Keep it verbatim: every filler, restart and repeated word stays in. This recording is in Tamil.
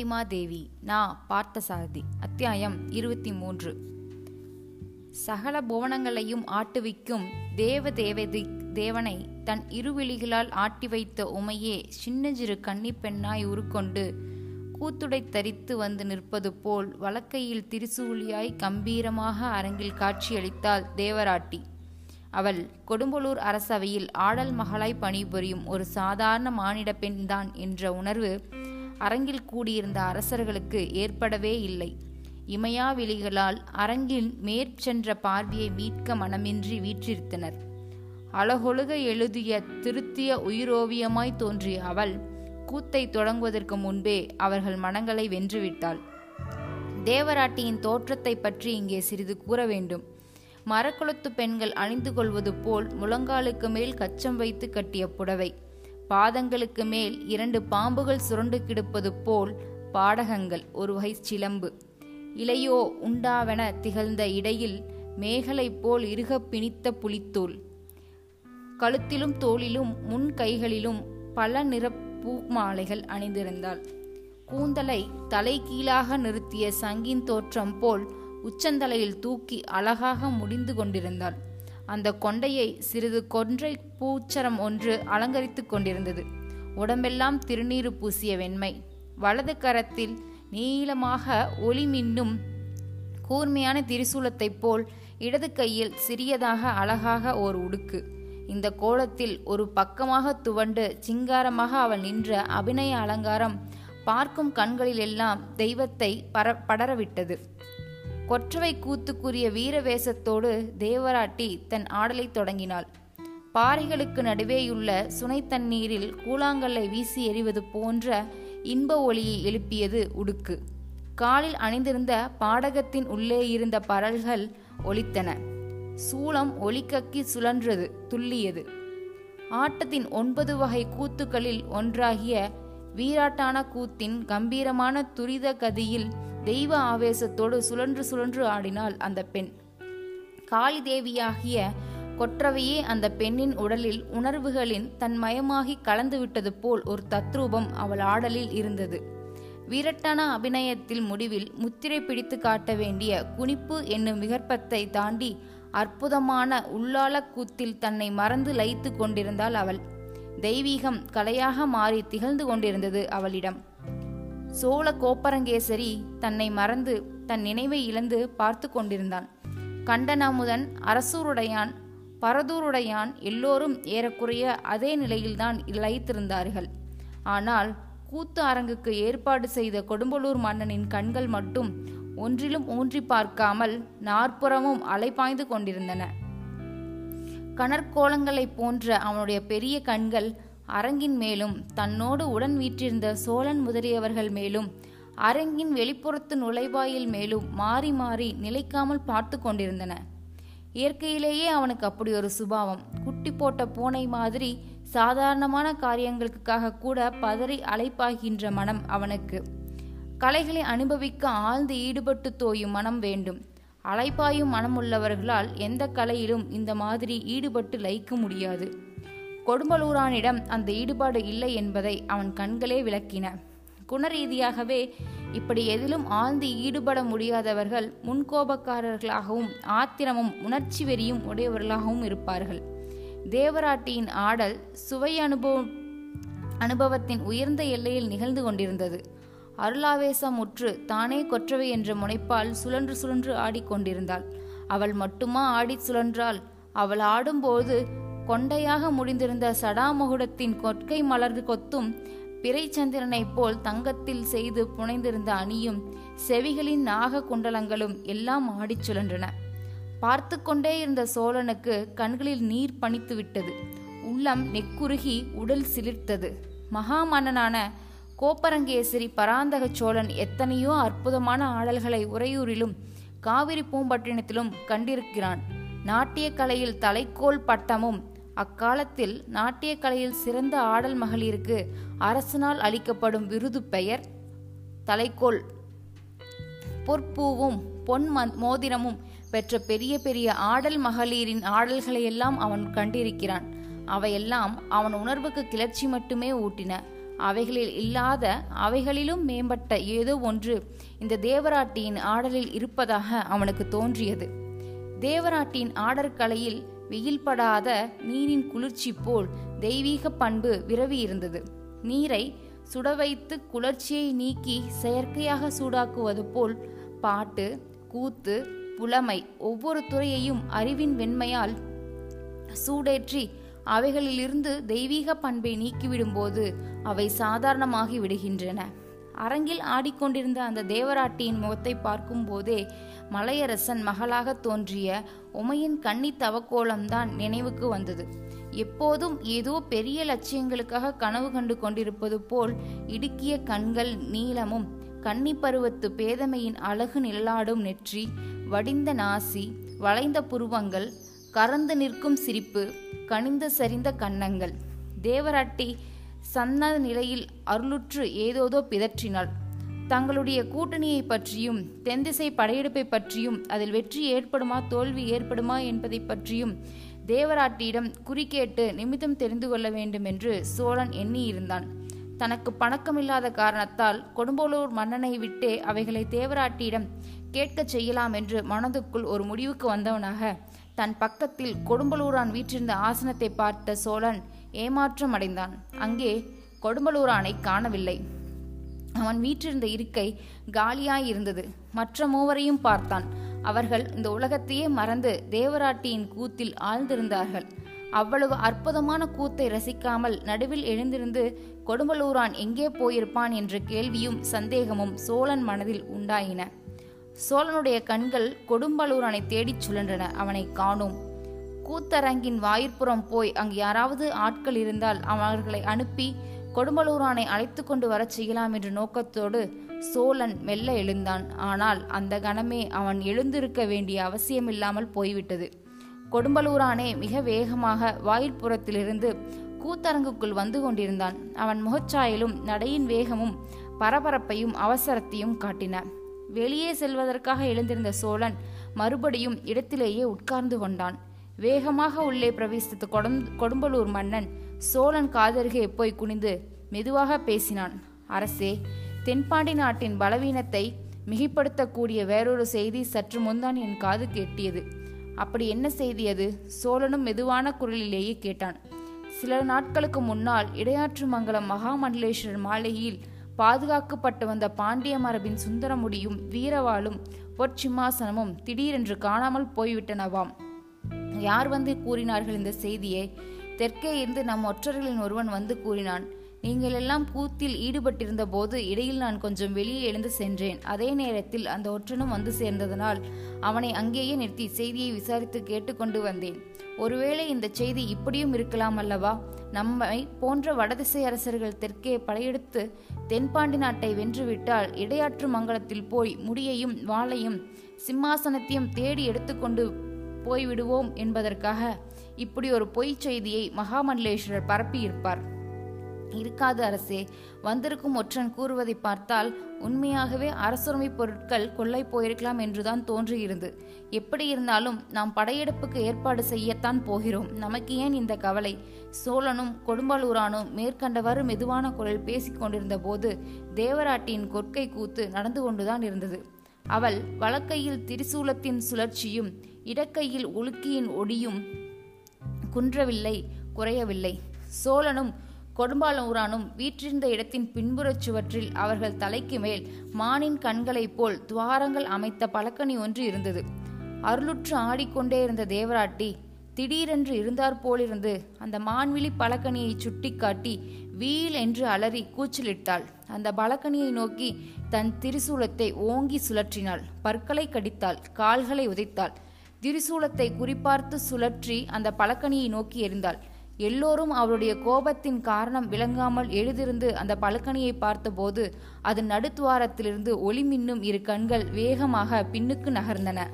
பாண்டிமாதேவி நா பார்த்தசாரதி அத்தியாயம் இருபத்தி மூன்று. சகல புவனங்களையும் ஆட்டுவிக்கும் தேவ தேவதை தேவனை தன் இருவிழிகளால் ஆட்டி வைத்த உமையே சின்னஞ்சிறு கன்னி பெண்ணாய் உருக்கொண்டு கூத்துடை தரித்து வந்து நிற்பது போல் வலக்கையில் திரிசூலியாய் கம்பீரமாக அரங்கில் காட்சியளித்தாள் தேவராட்டி. அவள் கொடும்பாளூர் அரசவையில் ஆடல் மகளாய் பணிபுரியும் ஒரு சாதாரண மானிட பெண்தான் என்ற உணர்வு அரங்கில் கூடியிருந்த அரசர்களுக்கு ஏற்படவே இல்லை. இமயாவிழிகளால் அரங்கின் மேற்சென்ற பார்வையை வீட்க மனமின்றி வீற்றிருத்தனர். அழகொழுக எழுதிய திருத்திய உயிரோவியமாய் தோன்றிய அவள் கூத்தை தொடங்குவதற்கு முன்பே அவர்கள் மனங்களை வென்றுவிட்டாள். தேவராட்டியின் தோற்றத்தை பற்றி இங்கே சிறிது கூற வேண்டும். மரக்குளத்து பெண்கள் அணிந்து கொள்வது போல் முழங்காலுக்கு மேல் கச்சம் வைத்து கட்டிய புடவை, பாதங்களுக்கு மேல் இரண்டு பாம்புகள் சுரண்டு கிடப்பது போல் பாடகங்கள், ஒரு வகை சிலம்பு, இலையோ உண்டாவென திகழ்ந்த இடையில் மேகலை போல் இறுக பிணித்த புலித்தோல், கழுத்திலும் தோளிலும் முன் கைகளிலும் பல நிற பூமாலைகள் அணிந்திருந்தாள். கூந்தலை தலைகீழாக நிறுத்திய சங்கின் தோற்றம் போல் உச்சந்தலையில் தூக்கி அழகாக முடிந்து கொண்டிருந்தாள். அந்த கொண்டையை சிறிது கொன்றை பூச்சரம் ஒன்று அலங்கரித்து கொண்டிருந்தது. உடம்பெல்லாம் திருநீறு பூசிய வெண்மை, வலது கரத்தில் நீளமாக ஒளி மின்னும் கூர்மையான திரிசூலத்தைப் போல் இடது கையில் சிறியதாக அழகாக ஓர் உடுக்கு. இந்த கோலத்தில் ஒரு பக்கமாக துவண்டு சிங்காரமாக அவள் நின்ற அபிநய அலங்காரம் பார்க்கும் கண்களிலெல்லாம் தெய்வத்தை பர படரவிட்டது. கொற்றவை கூத்துக்குரிய வீரவேசத்தோடு தேவராட்டி தன் ஆடலை தொடங்கினாள். பாறைகளுக்கு நடுவேயுள்ள சுனை தண்ணீரில் கூழாங்கல்லை வீசி எறிவது போன்ற இன்ப ஒளியை எழுப்பியது உடுக்கு. காலில் அணிந்திருந்த பாடகத்தின் உள்ளே இருந்த பரல்கள் ஒலித்தன. சூளம் ஒலிக்கக்கி சுழன்றது, துள்ளியது. ஆட்டத்தின் ஒன்பது வகை கூத்துக்களில் ஒன்றாகிய வீராட்டான கூத்தின் கம்பீரமான துரித கதியில் தெய்வ ஆவேசத்தோடு சுழன்று சுழன்று ஆடினாள் அந்த பெண். காளி தேவியாகிய கொற்றவையே அந்த பெண்ணின் உடலில் உணர்வுகளின் தன்மயமாகி கலந்துவிட்டது போல் ஒரு தத்ரூபம் அவள் ஆடலில் இருந்தது. வீரட்டான அபிநயத்தில் முடிவில் முத்திரை பிடித்து காட்ட வேண்டிய குனிப்பு என்னும் விகற்பத்தை தாண்டி அற்புதமான உள்ளால கூத்தில் தன்னை மறந்து லயித்து கொண்டிருந்தாள் அவள். தெய்வீகம் கலையாக மாறி திகழ்ந்து கொண்டிருந்தது அவளிடம். சோழ கோப்பரங்கேசரி தன்னை மறந்து தன் நினைவை இழந்து பார்த்து கொண்டிருந்தான். கண்டனமுதன், அரசூருடையான், பரதூருடையான் எல்லோரும் ஏறக்குறைய அதே நிலையில்தான் இழைத்திருந்தார்கள். ஆனால் கூத்து அரங்குக்கு ஏற்பாடு செய்த கொடும்பாளூர் மன்னனின் கண்கள் மட்டும் ஒன்றிலும் ஊன்றி பார்க்காமல் நாற்புறமும் அலைபாய்ந்து கொண்டிருந்தன. கணர்கோலங்களைப் போன்ற அவனுடைய பெரிய கண்கள் அரங்கின் மேலும், தன்னோடு உடன் வீற்றிருந்த சோழன் முதலியவர்கள் மேலும், அரங்கின் வெளிப்புறத்து நுழைவாயில் மேலும் மாறி மாறி நிலைக்காமல் பார்த்து கொண்டிருந்தன. இயற்கையிலேயே அவனுக்கு அப்படி ஒரு சுபாவம். குட்டி போட்ட பூனை மாதிரி சாதாரணமான காரியங்களுக்காக கூட பதறி அலைப்பாகின்ற மனம் அவனுக்கு. கலைகளை அனுபவிக்க ஆழ்ந்து ஈடுபட்டு தோயும் மனம் வேண்டும். அலைப்பாயும் மனமுள்ளவர்களால் எந்த கலையிலும் இந்த மாதிரி ஈடுபட்டு லயிக்க முடியாது. கொடும்பாளூரானிடம் அந்த ஈடுபாடு இல்லை என்பதை அவன் கண்களே விளக்கின. குணரீதியாகவே இப்படி எதிலும் ஆழ்ந்து ஈடுபட முடியாதவர்கள் முன்கோபக்காரர்களாகவும் ஆத்திரமும் உணர்ச்சி வெறியும் உடையவர்களாகவும் இருப்பார்கள். தேவராட்டியின் ஆடல் சுவை அனுபவம் அனுபவத்தின் உயர்ந்த எல்லையில் நிகழ்ந்து கொண்டிருந்தது. அருளாவேசமுற்று தானே கொற்றவை என்ற முனைப்பால் சுழன்று சுழன்று ஆடிக்கொண்டிருந்தாள். அவள் மட்டுமா ஆடி சுழன்றாள்? அவள் ஆடும்போது கொண்டையாக முடிந்திருந்த சடாமகுடத்தின் கொற்கை மலர் கொத்தும், பிறைச்சந்திரனைப் போல் தங்கத்தில் செய்து புனைந்திருந்த அணியும், செவிகளின் நாக குண்டலங்களும் எல்லாம் ஆடி சுழன்றன. பார்த்து கொண்டே இருந்த சோழனுக்கு கண்களில் நீர் பனித்து விட்டது. உள்ளம் நெக்குருகி உடல் சிலிர்த்தது. மகாமன்னனான கோப்பரங்கேசரி பராந்தக சோழன் எத்தனையோ அற்புதமான ஆடல்களை உறையூரிலும் காவிரி பூம்பட்டினத்திலும் கண்டிருக்கிறான். நாட்டிய கலையில் தலைக்கோல் பட்டமும், அக்காலத்தில் நாட்டிய கலையில் சிறந்த ஆடல் மகளிருக்கு அரசனால் அளிக்கப்படும் விருது பெயர் தலைக்கோல். பொற்பூவும் பொன் மோதிரமும் பெற்ற பெரிய பெரிய ஆடல் மகளிரின் ஆடல்களையெல்லாம் அவன் கண்டிருக்கிறான். அவையெல்லாம் அவன் உணர்வுக்கு கிளர்ச்சி மட்டுமே ஊட்டின. அவைகளில் இல்லாத அவைகளிலும் மேம்பட்ட ஏதோ ஒன்று இந்த தேவராட்டியின் ஆடலில் இருப்பதாக அவனுக்கு தோன்றியது. தேவராட்டியின் ஆடற்கலையில் வெயில் படாத நீரின் குளிர்ச்சி போல் தெய்வீக பண்பு விரவி இருந்தது. நீரை சுடவைத்து குளிர்ச்சியை நீக்கி செயற்கையாக சூடாக்குவது போல் பாட்டு, கூத்து, புலமை ஒவ்வொரு துறையையும் அறிவின் வெண்மையால் சூடேற்றி அவைகளிலிருந்து தெய்வீக பண்பை நீக்கிவிடும்போது அவை சாதாரணமாகி விடுகின்றன. அரங்கில் ஆடிக்கொண்டிருந்த அந்த தேவராட்டியின் முகத்தை பார்க்கும்போதே மலையரசன் மகளாக தோன்றிய உமையின் கன்னி தவக்கோலம்தான் நினைவுக்கு வந்தது. எப்போதும் ஏதோ பெரிய லட்சியங்களுக்காக கனவு கண்டு கொண்டிருப்பது போல் இடுக்கிய கண்கள் நீளமும், கன்னி பருவத்து பேதமையின் அழகு நிழலாடும் நெற்றி, வடிந்த நாசி, வளைந்த புருவங்கள், கறந்து நிற்கும் சிரிப்பு, கனிந்த சரிந்த கன்னங்கள். தேவராட்டி சன்ன நிலையில் அருளுற்று ஏதோதோ பிதற்றினாள். தங்களுடைய கூட்டணியை பற்றியும், தென்திசை படையெடுப்பை பற்றியும், அதில் வெற்றி ஏற்படுமா தோல்வி ஏற்படுமா என்பதை பற்றியும் தேவராட்டியிடம் குறிக்கேட்டு நிமித்தம் தெரிந்து கொள்ள வேண்டும் என்று சோழன் எண்ணியிருந்தான். தனக்கு பணக்கமில்லாத காரணத்தால் கொடும்பாளூர் மன்னனை விட்டே அவைகளை தேவராட்டியிடம் கேட்கச் செய்யலாம் என்று மனதுக்குள் ஒரு முடிவுக்கு வந்தவனாக தன் பக்கத்தில் கொடும்பாளூரான் வீற்றிருந்த ஆசனத்தை பார்த்த சோழன் ஏமாற்றம் அடைந்தான். அங்கே கொடும்பாளூரானை காணவில்லை. அவன் வீற்றிருந்த இருக்கை காலியாயிருந்தது. மற்ற மூவரையும் பார்த்தான். அவர்கள் இந்த உலகத்தையே மறந்து தேவராட்டியின் கூத்தில் ஆழ்ந்திருந்தார்கள். அவ்வளவு அற்புதமான கூத்தை ரசிக்காமல் நடுவில் எழுந்திருந்து கொடும்பாளூரான் எங்கே போயிருப்பான் என்ற கேள்வியும் சந்தேகமும் சோழன் மனதில் உண்டாயின. சோழனுடைய கண்கள் கொடும்பாளூரானை தேடிச் சுழன்றன. அவனை காணோம். கூத்தரங்கின் வாயிற்புறம் போய் அங்கு யாராவது ஆட்கள் இருந்தால் அவர்களை அனுப்பி கொடும்பாளூரானை அழைத்து கொண்டு வர செய்யலாம் என்ற நோக்கத்தோடு சோழன் மெல்ல எழுந்தான். ஆனால் அந்த கணமே அவன் எழுந்திருக்க வேண்டிய அவசியமில்லாமல் போய்விட்டது. கொடும்பாளூரானே மிக வேகமாக வாயிற்புறத்திலிருந்து கூத்தரங்குக்குள் வந்து கொண்டிருந்தான். அவன் முகச்சாயலும் நடையின் வேகமும் பரபரப்பையும் அவசரத்தையும் காட்டின. வெளியே செல்வதற்காக எழுந்திருந்த சோழன் மறுபடியும் இடத்திலேயே உட்கார்ந்து கொண்டான். வேகமாக உள்ளே பிரவேசித்த கொடும் கொடும்பாளூர் மன்னன் சோழன் காதருகே போய் குனிந்து மெதுவாக பேசினான். அரசே, தென்பாண்டி நாட்டின் பலவீனத்தை மிகைப்படுத்தக்கூடிய வேறொரு செய்தி சற்று முன்தான் என் காதுக்கு எட்டியது. அப்படி என்ன செய்தி அது? சோழனும் மெதுவான குரலிலேயே கேட்டான். சில நாட்களுக்கு முன்னால் இடையாற்று மங்கலம் மகாமண்டலேஸ்வரர் மாளிகையில் பாதுகாக்கப்பட்டு வந்த பாண்டிய மரபின் சுந்தரமுடியும் வீரவாளும் பொற்சிம்மாசனமும் திடீரென்று காணாமல் போய்விட்டனவாம். யார் வந்து கூறினார்கள் இந்த செய்தியை? தெற்கே இருந்து நம் ஒற்றர்களின் ஒருவன் வந்து கூறினான். நீங்கள் எல்லாம் கூத்தில் ஈடுபட்டிருந்த போது இடையில் நான் கொஞ்சம் வெளியே எழுந்து சென்றேன். அதே நேரத்தில் அந்த ஒற்றனும் வந்து சேர்ந்ததனால் அவனை அங்கேயே நிறுத்தி செய்தியை விசாரித்து கேட்டுக்கொண்டு வந்தேன். ஒருவேளை இந்த செய்தி இப்படியும் இருக்கலாம் அல்லவா? நம்மை போன்ற வடதிசை அரசர்கள் தெற்கே படையெடுத்து தென்பாண்டி நாட்டை வென்றுவிட்டால் இடையாற்று மங்கலத்தில் போய் முடியையும் வாளையும் சிம்மாசனத்தையும் தேடி எடுத்துக்கொண்டு போய்விடுவோம் என்பதற்காக இப்படி ஒரு பொய் செய்தியை மகாமண்டலேஸ்வரர் பரப்பியிருப்பார். இருக்காது அரசே, வந்திருக்கும் ஒற்றன் கூறுவதை பார்த்தால் உண்மையாகவே அரசுரிமை பொருட்கள் கொள்ளை போயிருக்கலாம் என்றுதான் தோன்றுகிறது. எப்படி இருந்தாலும் நாம் படையெடுப்புக்கு ஏற்பாடு செய்யத்தான் போகிறோம். நமக்கு ஏன் இந்த கவலை? சோழனும் கொடும்பாளூரானும் மேற்கண்டவாறு மெதுவான குரல் பேசிக்கொண்டிருந்த போது தேவராட்டியின் கொற்கை கூத்து நடந்து கொண்டுதான் இருந்தது. அவள் வலக்கையில் திரிசூலத்தின் சுழற்சியும் இடக்கையில் உலுக்கியின் ஒடியும் குன்றவில்லை, குறையவில்லை. சோழனும் கொடும்பாளூரானும் வீற்றிருந்த இடத்தின் பின்புறச் சுவற்றில் அவர்கள் தலைக்கு மேல் மானின் கண்களைப் போல் துவாரங்கள் அமைத்த பலக்கணி ஒன்று இருந்தது. அருளுற்று ஆடிக்கொண்டே இருந்த தேவராட்டி திடீரென்று இருந்தாற்போலிருந்து அந்த மான்விழி பலக்கணியை சுட்டி காட்டி வீல் என்று அலறி கூச்சலிட்டாள். அந்த பலக்கணியை நோக்கி தன் திரிசூலத்தை ஓங்கி சுழற்றினாள். பற்களை கடித்தாள், கால்களை உதைத்தாள். திரிசூலத்தை குறிப்பார்த்து சுழற்றி அந்த பலக்கணியை நோக்கி எறிந்தாள். எல்லோரும் அவருடைய கோபத்தின் காரணம் விளங்காமல் எழுதிருந்து அந்த பலக்கணியை பார்த்தபோது அது நடுத்துவாரத்திலிருந்து ஒளி மின்னும் இரு கண்கள் வேகமாக பின்னுக்கு நகர்ந்தன.